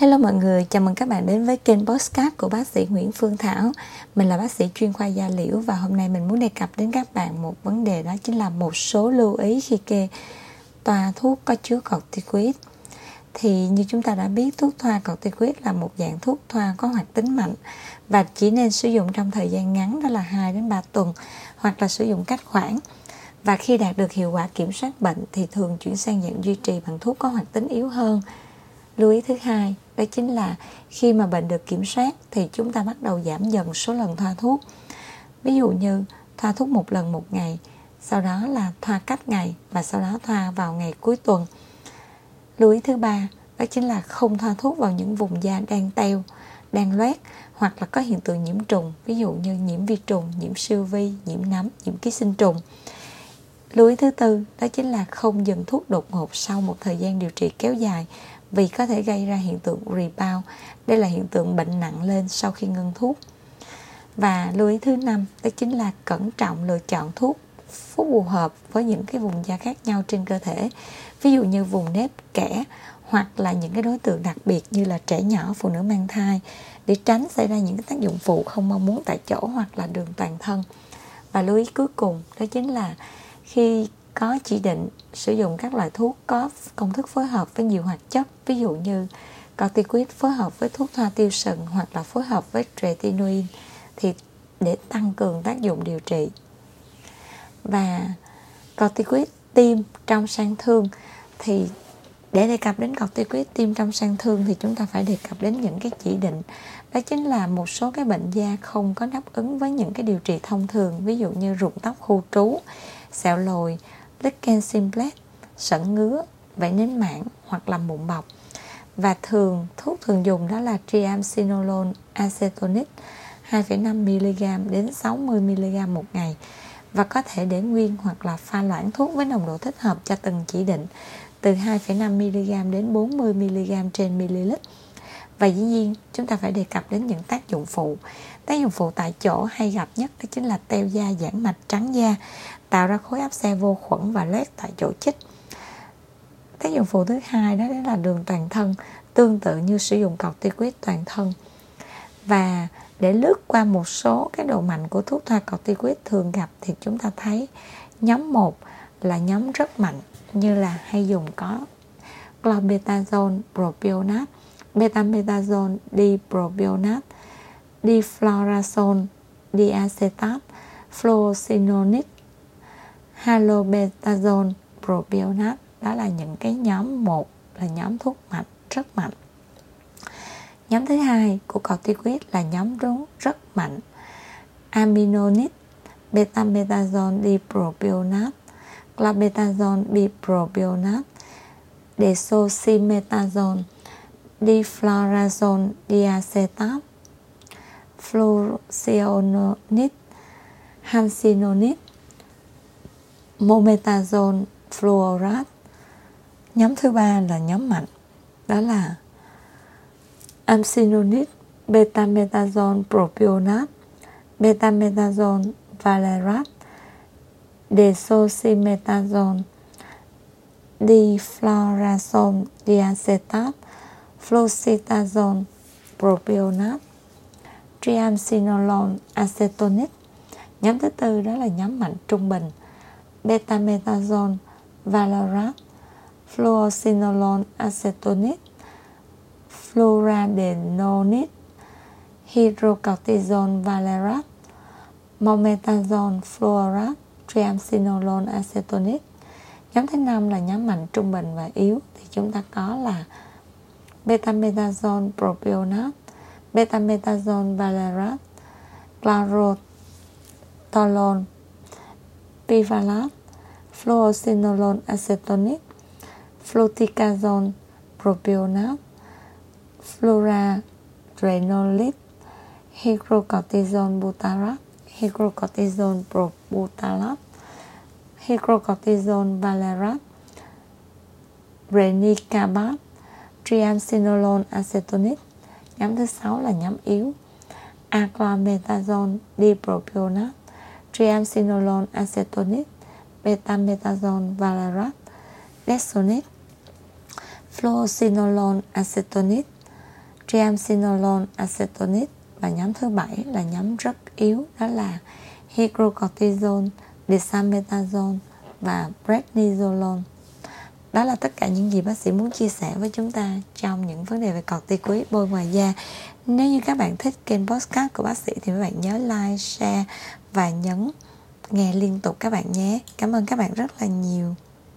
Hello mọi người, chào mừng các bạn đến với kênh Boxcap của bác sĩ Nguyễn Phương Thảo. Mình là bác sĩ chuyên khoa da liễu và hôm nay mình muốn đề cập đến các bạn một vấn đề, đó chính là một số lưu ý khi kê toa thuốc có chứa corticoid. Thì như chúng ta đã biết, thuốc thoa corticoid là một dạng thuốc thoa có hoạt tính mạnh và chỉ nên sử dụng trong thời gian ngắn, đó là 2 đến 3 tuần hoặc là sử dụng cách khoảng. Và khi đạt được hiệu quả kiểm soát bệnh thì thường chuyển sang dạng duy trì bằng thuốc có hoạt tính yếu hơn. Lưu ý thứ hai, đó chính là khi mà bệnh được kiểm soát thì chúng ta bắt đầu giảm dần số lần thoa thuốc. Ví dụ như thoa thuốc một lần một ngày, sau đó là thoa cách ngày và sau đó thoa vào ngày cuối tuần. Lưu ý thứ ba, đó chính là không thoa thuốc vào những vùng da đang teo, đang loét hoặc là có hiện tượng nhiễm trùng, ví dụ như nhiễm vi trùng, nhiễm siêu vi, nhiễm nấm, nhiễm ký sinh trùng. Lưu ý thứ tư, đó chính là không dừng thuốc đột ngột sau một thời gian điều trị kéo dài, vì có thể gây ra hiện tượng rebound. Đây là hiện tượng bệnh nặng lên sau khi ngưng thuốc. Và lưu ý thứ năm, đó chính là cẩn trọng lựa chọn thuốc phù hợp với những cái vùng da khác nhau trên cơ thể, ví dụ như vùng nếp, kẽ hoặc là những cái đối tượng đặc biệt như là trẻ nhỏ, phụ nữ mang thai, để tránh xảy ra những cái tác dụng phụ không mong muốn tại chỗ hoặc là đường toàn thân. Và lưu ý cuối cùng, đó chính là khi có chỉ định sử dụng các loại thuốc có công thức phối hợp với nhiều hoạt chất, ví dụ như corticoid phối hợp với thuốc thoa tiêu sừng hoặc là phối hợp với retinoin thì để tăng cường tác dụng điều trị. Và corticoid tiêm trong sang thương, thì để đề cập đến corticoid tiêm trong sang thương thì chúng ta phải đề cập đến những cái chỉ định, đó chính là một số cái bệnh da không có đáp ứng với những cái điều trị thông thường, ví dụ như rụng tóc khu trú, sẹo lồi, lichen simplex, sẩn ngứa, vảy nến mảng hoặc là mụn bọc. Và thuốc thường dùng đó là triamcinolone acetonide 2,5mg đến 60mg một ngày, và có thể để nguyên hoặc là pha loãng thuốc với nồng độ thích hợp cho từng chỉ định, từ 2,5mg đến 40mg trên ml. Và dĩ nhiên chúng ta phải đề cập đến những tác dụng phụ. Tác dụng phụ tại chỗ hay gặp nhất đó chính là teo da, giãn mạch, trắng da, tạo ra khối áp xe vô khuẩn và loét tại chỗ chích. Tác dụng phụ thứ hai đó là đường toàn thân, tương tự như sử dụng corticoid toàn thân. Và để lướt qua một số cái độ mạnh của thuốc thoa corticoid thường gặp thì chúng ta thấy nhóm 1 là nhóm rất mạnh, như là hay dùng có Clobetasone propionate, Betamethasone dipropionate, diflorasone diacetate, fluocinonide, halobetasol propionate. Đó là những cái nhóm 1 là nhóm thuốc mạnh, rất mạnh. Nhóm thứ hai của corticoid là nhóm rất mạnh: Amcinonide, Betamethasone dipropionate, Clobetasol pivalate, desoximetasone, diflorasone diacetate, fluocinonide, Amcinonide, Mometasone furoate. Nhóm thứ ba là nhóm mạnh, đó là Amcinonide, Betamethasone propionate, Betamethasone valerate, desoximetasone, diflorasone diacetate, Fluticasone propionate, triamcinolone acetonide. Nhóm thứ tư đó là nhóm mạnh trung bình: Betamethasone valerate, fluocinolone acetonide, flurandrenolide, hydrocortisone valerate, mometasone furoate, triamcinolone acetonide. Nhóm thứ năm là nhóm mạnh trung bình và yếu thì chúng ta có là Betamethasone propionate, Betamethasone valerate, halobetasol pivalate, fluocinolone acetonide, fluticasone propionate, flurandrenolide, hydrocortisone propionate, hydrocortisone valerate, prednisolone, triamcinolone acetonide. Nhóm thứ 6 là nhóm yếu: alclometasone dipropionate, triamcinolone acetonide, Betamethasone valerate, desonide, fluocinolone acetonide, triamcinolone acetonide, và nhóm thứ 7 là nhóm rất yếu, đó là hydrocortisone, desoximetasone và prednisolone. Đó là tất cả những gì bác sĩ muốn chia sẻ với chúng ta trong những vấn đề về corticoid bôi ngoài da. Nếu như các bạn thích kênh podcast của bác sĩ thì các bạn nhớ like, share và nhấn nghe liên tục các bạn nhé. Cảm ơn các bạn rất là nhiều.